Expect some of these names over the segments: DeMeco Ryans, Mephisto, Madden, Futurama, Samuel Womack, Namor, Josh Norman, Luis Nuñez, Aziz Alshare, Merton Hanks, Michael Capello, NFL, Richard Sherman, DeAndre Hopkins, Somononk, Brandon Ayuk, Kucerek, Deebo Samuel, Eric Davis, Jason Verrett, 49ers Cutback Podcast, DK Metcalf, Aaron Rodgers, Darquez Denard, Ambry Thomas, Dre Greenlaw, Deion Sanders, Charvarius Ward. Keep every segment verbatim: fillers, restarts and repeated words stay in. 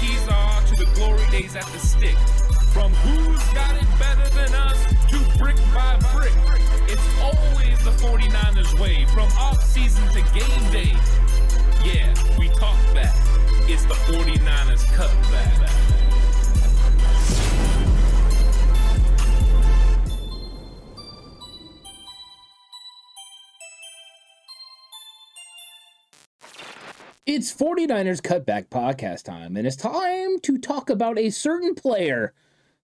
keys are to the glory days at the stick. From who's got it better than us to brick by brick. It's always the forty-niners way, from off-season to game day. Yeah, we talk back. It's the forty-niners cutback. It's forty-niners Cutback Podcast time, and it's time to talk about a certain player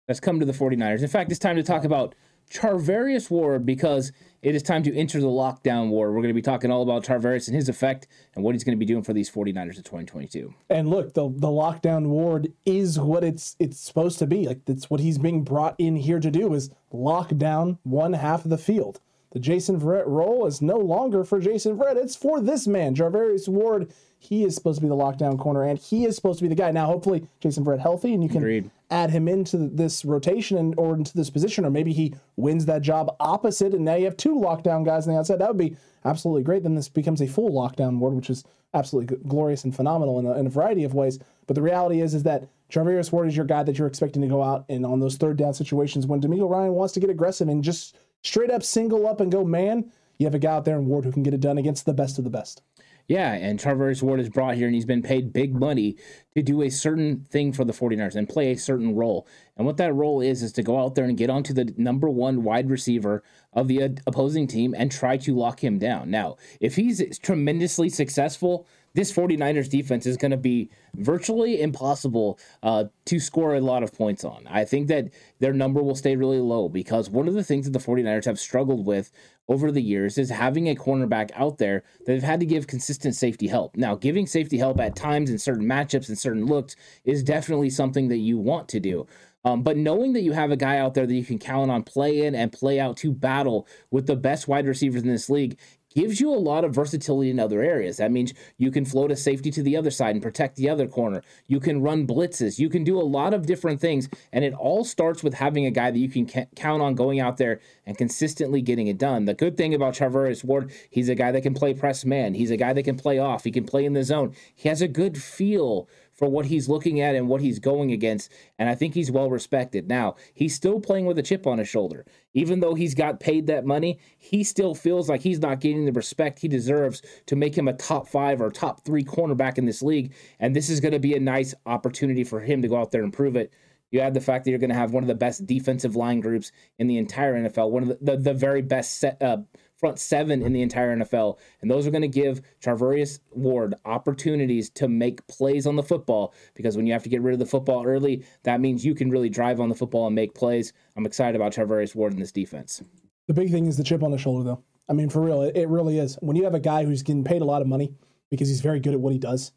that's come to the forty-niners. In fact, it's time to talk about Charvarius Ward, because it is time to enter the lockdown war. We're going to be talking all about Charvarius and his effect and what he's going to be doing for these forty-niners in twenty twenty-two. And look, the, the lockdown Ward is what it's it's supposed to be. Like, that's what he's being brought in here to do, is lock down one half of the field. The Jason Verrett role is no longer for Jason Verrett. It's for this man, Charvarius Ward. He is supposed to be the lockdown corner, and he is supposed to be the guy. Now, hopefully, Jason Verrett healthy, and you can Agreed. add him into this rotation and or into this position, or maybe he wins that job opposite, and now you have two lockdown guys on the outside. That would be absolutely great. Then this becomes a full lockdown Ward, which is absolutely glorious and phenomenal in a, in a variety of ways. But the reality is, is that Charvarius Ward is your guy that you're expecting to go out and on those third down situations when DeMeco Ryan wants to get aggressive and just straight up single up and go man, you have a guy out there in Ward who can get it done against the best of the best. Yeah, and Charvarius Ward is brought here, and he's been paid big money to do a certain thing for the forty-niners and play a certain role. And what that role is, is to go out there and get onto the number one wide receiver of the uh, opposing team and try to lock him down. Now, if he's tremendously successful, this forty-niners defense is going to be virtually impossible uh, to score a lot of points on. I think that their number will stay really low, because one of the things that the forty-niners have struggled with over the years is having a cornerback out there that have had to give consistent safety help. Now, giving safety help at times in certain matchups and certain looks is definitely something that you want to do. Um, but knowing that you have a guy out there that you can count on play in and play out to battle with the best wide receivers in this league gives you a lot of versatility in other areas. That means you can float a safety to the other side and protect the other corner. You can run blitzes. You can do a lot of different things, and it all starts with having a guy that you can ca- count on going out there and consistently getting it done. The good thing about Charvarius Ward, he's a guy that can play press man. He's a guy that can play off. He can play in the zone. He has a good feel for what he's looking at and what he's going against, and I think he's well respected. Now, he's still playing with a chip on his shoulder. Even though he's got paid that money, he still feels like he's not getting the respect he deserves to make him a top five or top three cornerback in this league, and this is going to be a nice opportunity for him to go out there and prove it. You add the fact that you're going to have one of the best defensive line groups in the entire N F L, one of the, the, the very best set, uh, front seven in the entire N F L, and those are going to give Charvarius Ward opportunities to make plays on the football, because when you have to get rid of the football early, that means you can really drive on the football and make plays. I'm excited about Charvarius Ward in this defense. The big thing is the chip on the shoulder, though. I mean, for real, it, it really is. When you have a guy who's getting paid a lot of money because he's very good at what he does,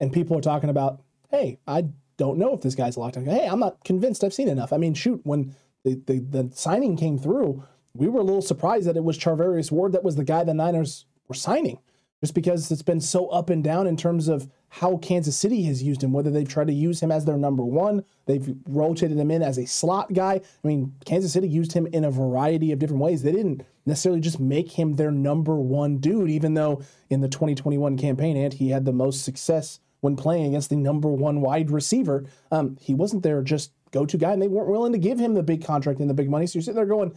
and people are talking about, hey, I don't know if this guy's locked on. Hey, I'm not convinced I've seen enough. I mean, shoot, when the, the, the signing came through, we were a little surprised that it was Charvarius Ward that was the guy the Niners were signing, just because it's been so up and down in terms of how Kansas City has used him, whether they've tried to use him as their number one, they've rotated him in as a slot guy. I mean, Kansas City used him in a variety of different ways. They didn't necessarily just make him their number one dude, even though in the twenty twenty-one campaign, and he had the most success when playing against the number one wide receiver. Um, he wasn't their just go-to guy, and they weren't willing to give him the big contract and the big money. So you're sitting there going,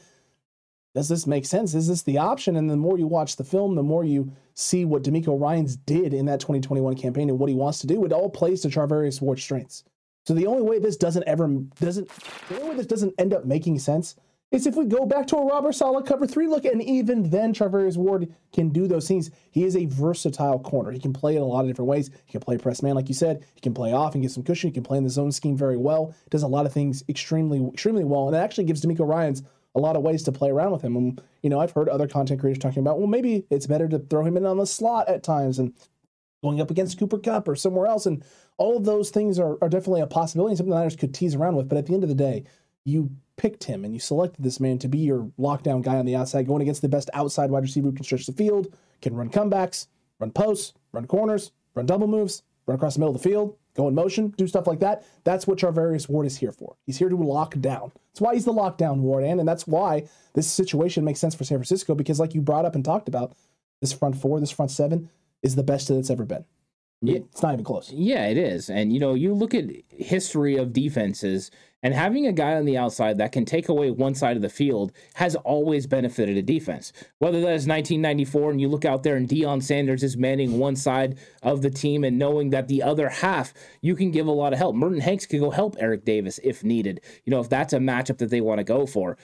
does this make sense? Is this the option? And the more you watch the film, the more you see what DeMeco Ryans did in that twenty twenty-one campaign and what he wants to do. It all plays to Charvarius Ward's strengths. So the only way this doesn't ever doesn't the only way this doesn't end up making sense is if we go back to a Robert Saleh cover three look, and even then Charvarius Ward can do those things. He is a versatile corner. He can play in a lot of different ways. He can play press man, like you said. He can play off and get some cushion. He can play in the zone scheme very well. Does a lot of things extremely, extremely well, and it actually gives DeMeco Ryans a lot of ways to play around with him. And, you know, I've heard other content creators talking about, well, maybe it's better to throw him in on the slot at times and going up against Cooper Kupp or somewhere else. And all of those things are, are definitely a possibility, something the Niners could tease around with. But at the end of the day, you picked him and you selected this man to be your lockdown guy on the outside, going against the best outside wide receiver who can stretch the field, can run comebacks, run posts, run corners, run double moves, run across the middle of the field, go in motion, do stuff like that. That's what Charvarius Ward is here for. He's here to lock down. That's why he's the lockdown Ward, and, and that's why this situation makes sense for San Francisco, because like you brought up and talked about, this front four, this front seven is the best that it's ever been. It's not even close. Yeah, it is. And, you know, you look at history of defenses, and having a guy on the outside that can take away one side of the field has always benefited a defense. Whether that is nineteen ninety-four and you look out there and Deion Sanders is manning one side of the team and knowing that the other half, you can give a lot of help. Merton Hanks could go help Eric Davis if needed. You know, if that's a matchup that they want to go for.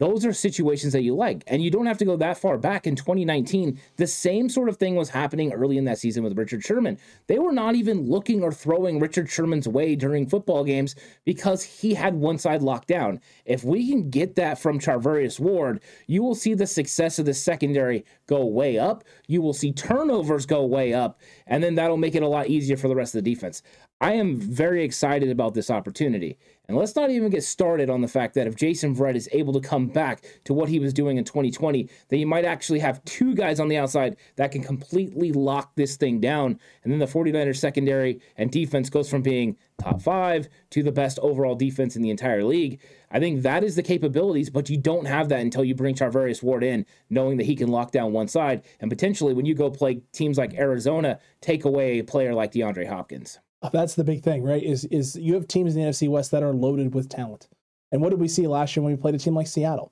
Those are situations that you like, and you don't have to go that far back. In twenty nineteen, the same sort of thing was happening early in that season with Richard Sherman. They were not even looking or throwing Richard Sherman's way during football games because he had one side locked down. If we can get that from Charvarius Ward, you will see the success of the secondary go way up. You will see turnovers go way up, and then that'll make it a lot easier for the rest of the defense. I am very excited about this opportunity. And let's not even get started on the fact that if Jason Verrett is able to come back to what he was doing in twenty twenty, then you might actually have two guys on the outside that can completely lock this thing down. And then the 49ers secondary and defense goes from being top five to the best overall defense in the entire league. I think that is the capabilities, but you don't have that until you bring Charvarius Ward in, knowing that he can lock down one side. And potentially when you go play teams like Arizona, take away a player like DeAndre Hopkins. That's the big thing, right? Is is you have teams in the N F C West that are loaded with talent. And what did we see last year when we played a team like Seattle?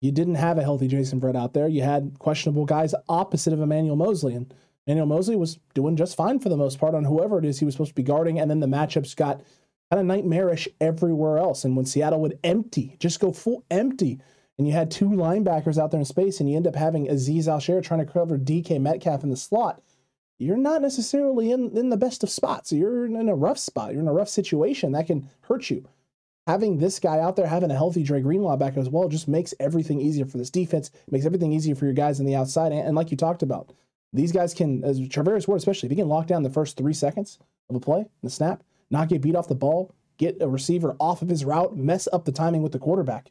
You didn't have a healthy Jason Verrett out there. You had questionable guys opposite of Emmanuel Moseley. And Emmanuel Moseley was doing just fine for the most part on whoever it is he was supposed to be guarding. And then the matchups got kind of nightmarish everywhere else. And when Seattle would empty, just go full empty, and you had two linebackers out there in space, and you end up having Aziz Alshare trying to cover D K Metcalf in the slot, you're not necessarily in, in the best of spots. You're in a rough spot. You're in a rough situation. That can hurt you. Having this guy out there, having a healthy Dre Greenlaw back as well, just makes everything easier for this defense, makes everything easier for your guys on the outside. And, and like you talked about, these guys can, as Charvarius Ward especially, if he can lock down the first three seconds of a play, the snap, not get beat off the ball, get a receiver off of his route, mess up the timing with the quarterback.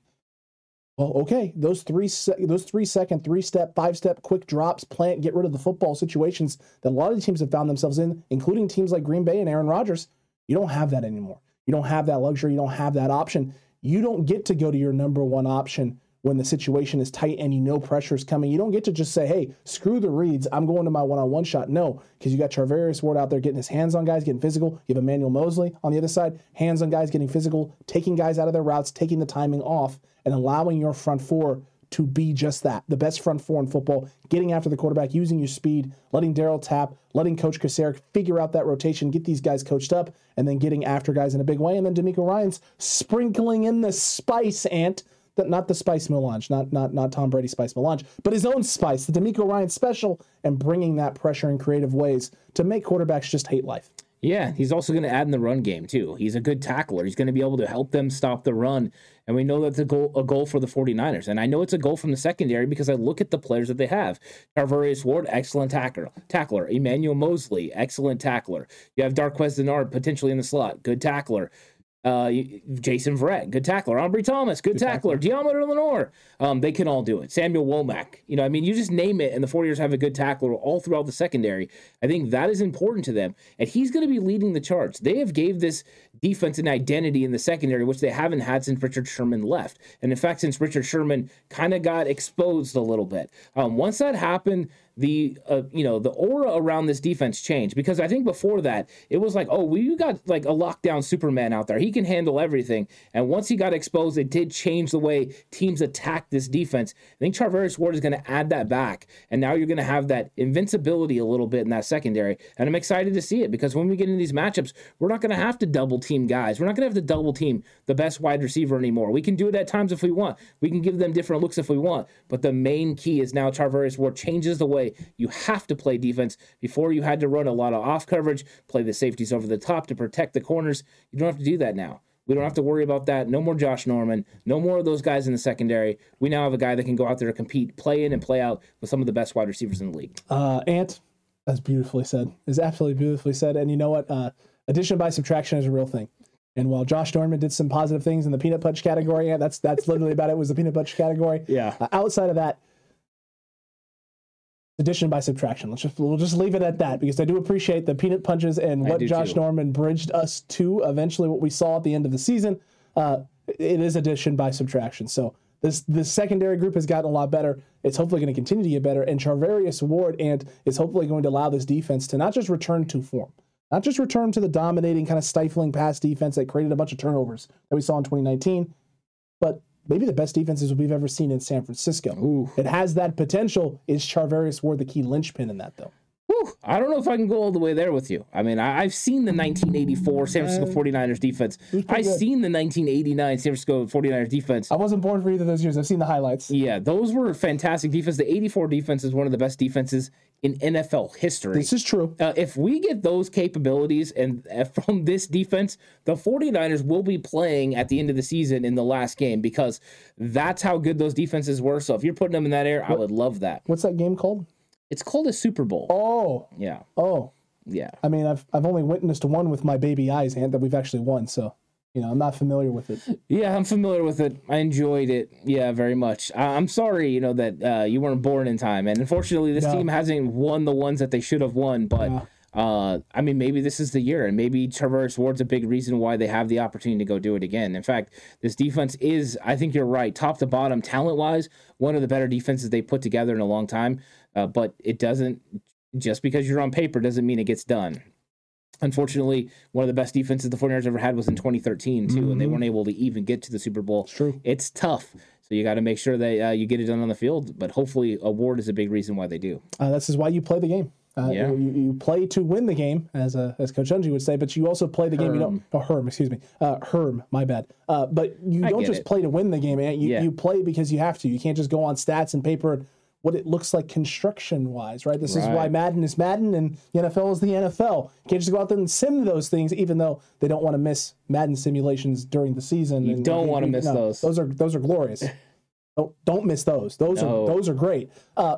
Well, okay, those three, se- those three-second, three-step, five-step, quick drops, plant, get rid of the football situations that a lot of the teams have found themselves in, including teams like Green Bay and Aaron Rodgers. You don't have that anymore. You don't have that luxury. You don't have that option. You don't get to go to your number one option when the situation is tight and you know pressure is coming. You don't get to just say, hey, screw the reads. I'm going to my one-on-one shot. No, because you got Charvarius Ward out there getting his hands on guys, getting physical. You have Emmanuel Moseley on the other side, hands on guys, getting physical, taking guys out of their routes, taking the timing off, and allowing your front four to be just that, the best front four in football, getting after the quarterback, using your speed, letting Darryl tap, letting Coach Kucerek figure out that rotation, get these guys coached up, and then getting after guys in a big way. And then DeMeco Ryans sprinkling in the spice, Ant, that not the spice melange, not not not Tom Brady's spice melange, but his own spice, the DeMeco Ryans special, and bringing that pressure in creative ways to make quarterbacks just hate life. Yeah, he's also going to add in the run game, too. He's a good tackler. He's going to be able to help them stop the run. And we know that's a goal, a goal for the 49ers. And I know it's a goal from the secondary because I look at the players that they have. Charvarius Ward, excellent tackler. Tackler. Emmanuel Moseley, excellent tackler. You have Darquez Denard potentially in the slot, good tackler. Uh, Jason Verrett, good tackler. Ambry Thomas, good, good tackler. tackler. Deommodore Lenoir, um, they can all do it. Samuel Womack, you know, I mean, you just name it, and the 49ers have a good tackler all throughout the secondary. I think that is important to them, and he's going to be leading the charge. They have gave this defense an identity in the secondary, which they haven't had since Richard Sherman left, and in fact, since Richard Sherman kind of got exposed a little bit. Um, once that happened, the uh, you know the aura around this defense changed, because I think before that it was like, oh, well, you got like a lockdown Superman out there, he can handle everything. And once he got exposed, it did change the way teams attack this defense. I think Charvarius Ward is going to add that back, and now you're going to have that invincibility a little bit in that secondary. And I'm excited to see it, because when we get into these matchups, we're not going to have to double team guys. We're not going to have to double team the best wide receiver anymore. We can do it at times if we want. We can give them different looks if we want, but the main key is now Charvarius Ward changes the way you have to play defense. Before, you had to run a lot of off coverage, play the safeties over the top to protect the corners. You don't have to do that now. We don't have to worry about that. No more Josh Norman. No more of those guys in the secondary. We now have a guy that can go out there to compete, play in and play out with some of the best wide receivers in the league. Uh, Ant, that's beautifully said. It's absolutely beautifully said. And you know what? Uh, addition by subtraction is a real thing. And while Josh Norman did some positive things in the peanut punch category, Ant, that's that's literally about it. Was the peanut punch category? Yeah. Uh, outside of that, addition by subtraction. Let's just we'll just leave it at that, because I do appreciate the peanut punches and what Josh too. Norman bridged us to. Eventually, what we saw at the end of the season, uh, it is addition by subtraction. So This the secondary group has gotten a lot better. It's hopefully going to continue to get better. And Charvarius Ward and is hopefully going to allow this defense to not just return to form, not just return to the dominating, kind of stifling pass defense that created a bunch of turnovers that we saw in twenty nineteen, but maybe the best defenses we've ever seen in San Francisco. Ooh. It has that potential. Is Charvarius Ward the key linchpin in that, though? Whew, I don't know if I can go all the way there with you. I mean, I, I've seen the nineteen eighty-four San Francisco forty-niners defense. I've good. seen the nineteen eighty-nine San Francisco forty-niners defense. I wasn't born for either of those years. I've seen the highlights. Yeah, those were fantastic defenses. The eighty-four defense is one of the best defenses in N F L history. This is true. Uh, if we get those capabilities and uh, from this defense, the forty-niners will be playing at the end of the season in the last game, because that's how good those defenses were. So if you're putting them in that air, what, I would love that. What's that game called? It's called a Super Bowl. Oh. Yeah. Oh. Yeah. I mean, I've I've only witnessed one with my baby eyes, and that we've actually won, so, you know, I'm not familiar with it. Yeah, I'm familiar with it. I enjoyed it. Yeah, very much. Uh, I'm sorry, you know, that uh, you weren't born in time, and unfortunately this no. team hasn't won the ones that they should have won, but, yeah. uh, I mean, maybe this is the year, and maybe Charvarius Ward's a big reason why they have the opportunity to go do it again. In fact, this defense is, I think you're right, top to bottom, talent-wise, one of the better defenses they put together in a long time. Uh, but it doesn't, just because you're on paper doesn't mean it gets done. Unfortunately, one of the best defenses the forty-niners ever had was in twenty thirteen, too, mm-hmm. and they weren't able to even get to the Super Bowl. It's true. It's tough. So you got to make sure that uh, you get it done on the field, but hopefully Ward is a big reason why they do. Uh, this is why you play the game. Uh, yeah. you, you play to win the game, as uh, as Coach Unji would say, but you also play the Herm. game. You don't, oh, Herm, excuse me. Uh, Herm, my bad. Uh, but you I don't just it. play to win the game, man. You, yeah. you play because you have to. You can't just go on stats and paper and what it looks like construction-wise, right? This right. is why Madden is Madden and the N F L is the N F L. You can't just go out there and sim those things, even though they don't want to miss Madden simulations during the season. You and don't want to miss no, those. Those are those are glorious. don't, don't miss those. Those no. are those are great. Uh,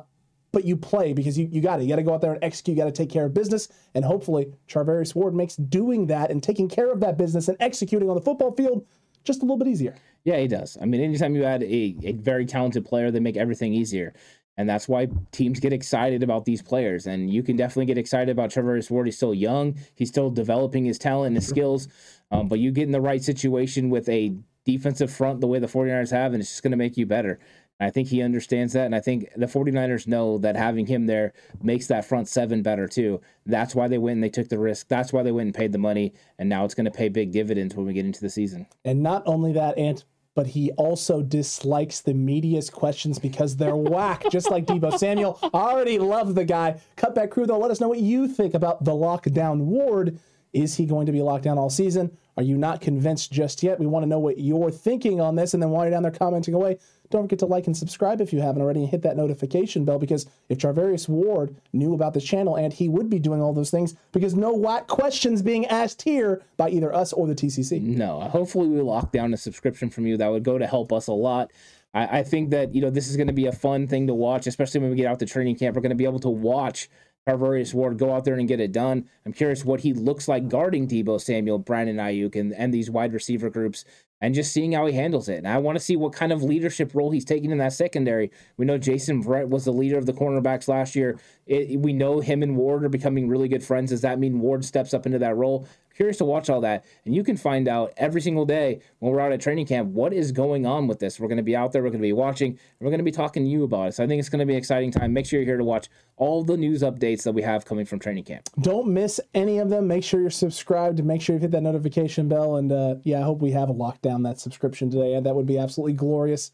but you play because you, you got it. You got to go out there and execute. You got to take care of business. And hopefully Charvarius Ward makes doing that and taking care of that business and executing on the football field just a little bit easier. Yeah, he does. I mean, anytime you add a, a very talented player, they make everything easier. And that's why teams get excited about these players. And you can definitely get excited about Charvarius Ward. He's still young. He's still developing his talent and his skills. Um, but you get in the right situation with a defensive front the way the forty-niners have, and it's just going to make you better. And I think he understands that. And I think the forty-niners know that having him there makes that front seven better too. That's why they went and they took the risk. That's why they went and paid the money. And now it's going to pay big dividends when we get into the season. And not only that, Ant, but he also dislikes the media's questions because they're whack, just like Deebo Samuel. Already love the guy. Cutback crew, though, let us know what you think about the lockdown Ward. Is he going to be locked down all season? Are you not convinced just yet? We want to know what you're thinking on this, and then while you're down there commenting away, don't forget to like and subscribe if you haven't already, and hit that notification bell, because if Charvarius Ward knew about this channel, and he would be doing all those things, because no whack questions being asked here by either us or the T C C. No, hopefully we lock down a subscription from you. That would go to help us a lot. I, I think that, you know, this is going to be a fun thing to watch, especially when we get out to training camp. We're going to be able to watch Charvarius Ward go out there and get it done. I'm curious what he looks like guarding Deebo Samuel, Brandon Ayuk, and, and these wide receiver groups, and just seeing how he handles it. And I want to see what kind of leadership role he's taking in that secondary. We know Jason Verrett was the leader of the cornerbacks last year. It, we know him and Ward are becoming really good friends. Does that mean Ward steps up into that role? Curious to watch all that. And you can find out every single day when we're out at training camp what is going on with this. We're going to be out there, we're going to be watching, and we're going to be talking to you about it. So I think it's going to be an exciting time. Make sure you're here to watch all the news updates that we have coming from training camp. Don't miss any of them. Make sure you're subscribed, make sure you hit that notification bell, and uh yeah, I hope we have a lockdown down that subscription today, and that would be absolutely glorious.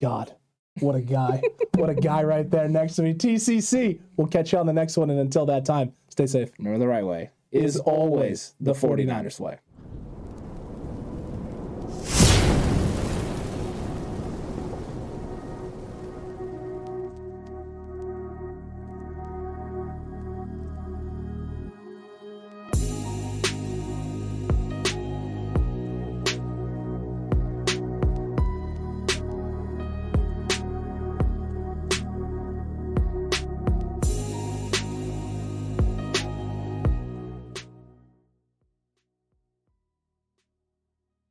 God, what a guy. What a guy right there next to me. T C C, we'll catch you on the next one, and until that time, stay safe. Remember, the right way is always the forty-niners way.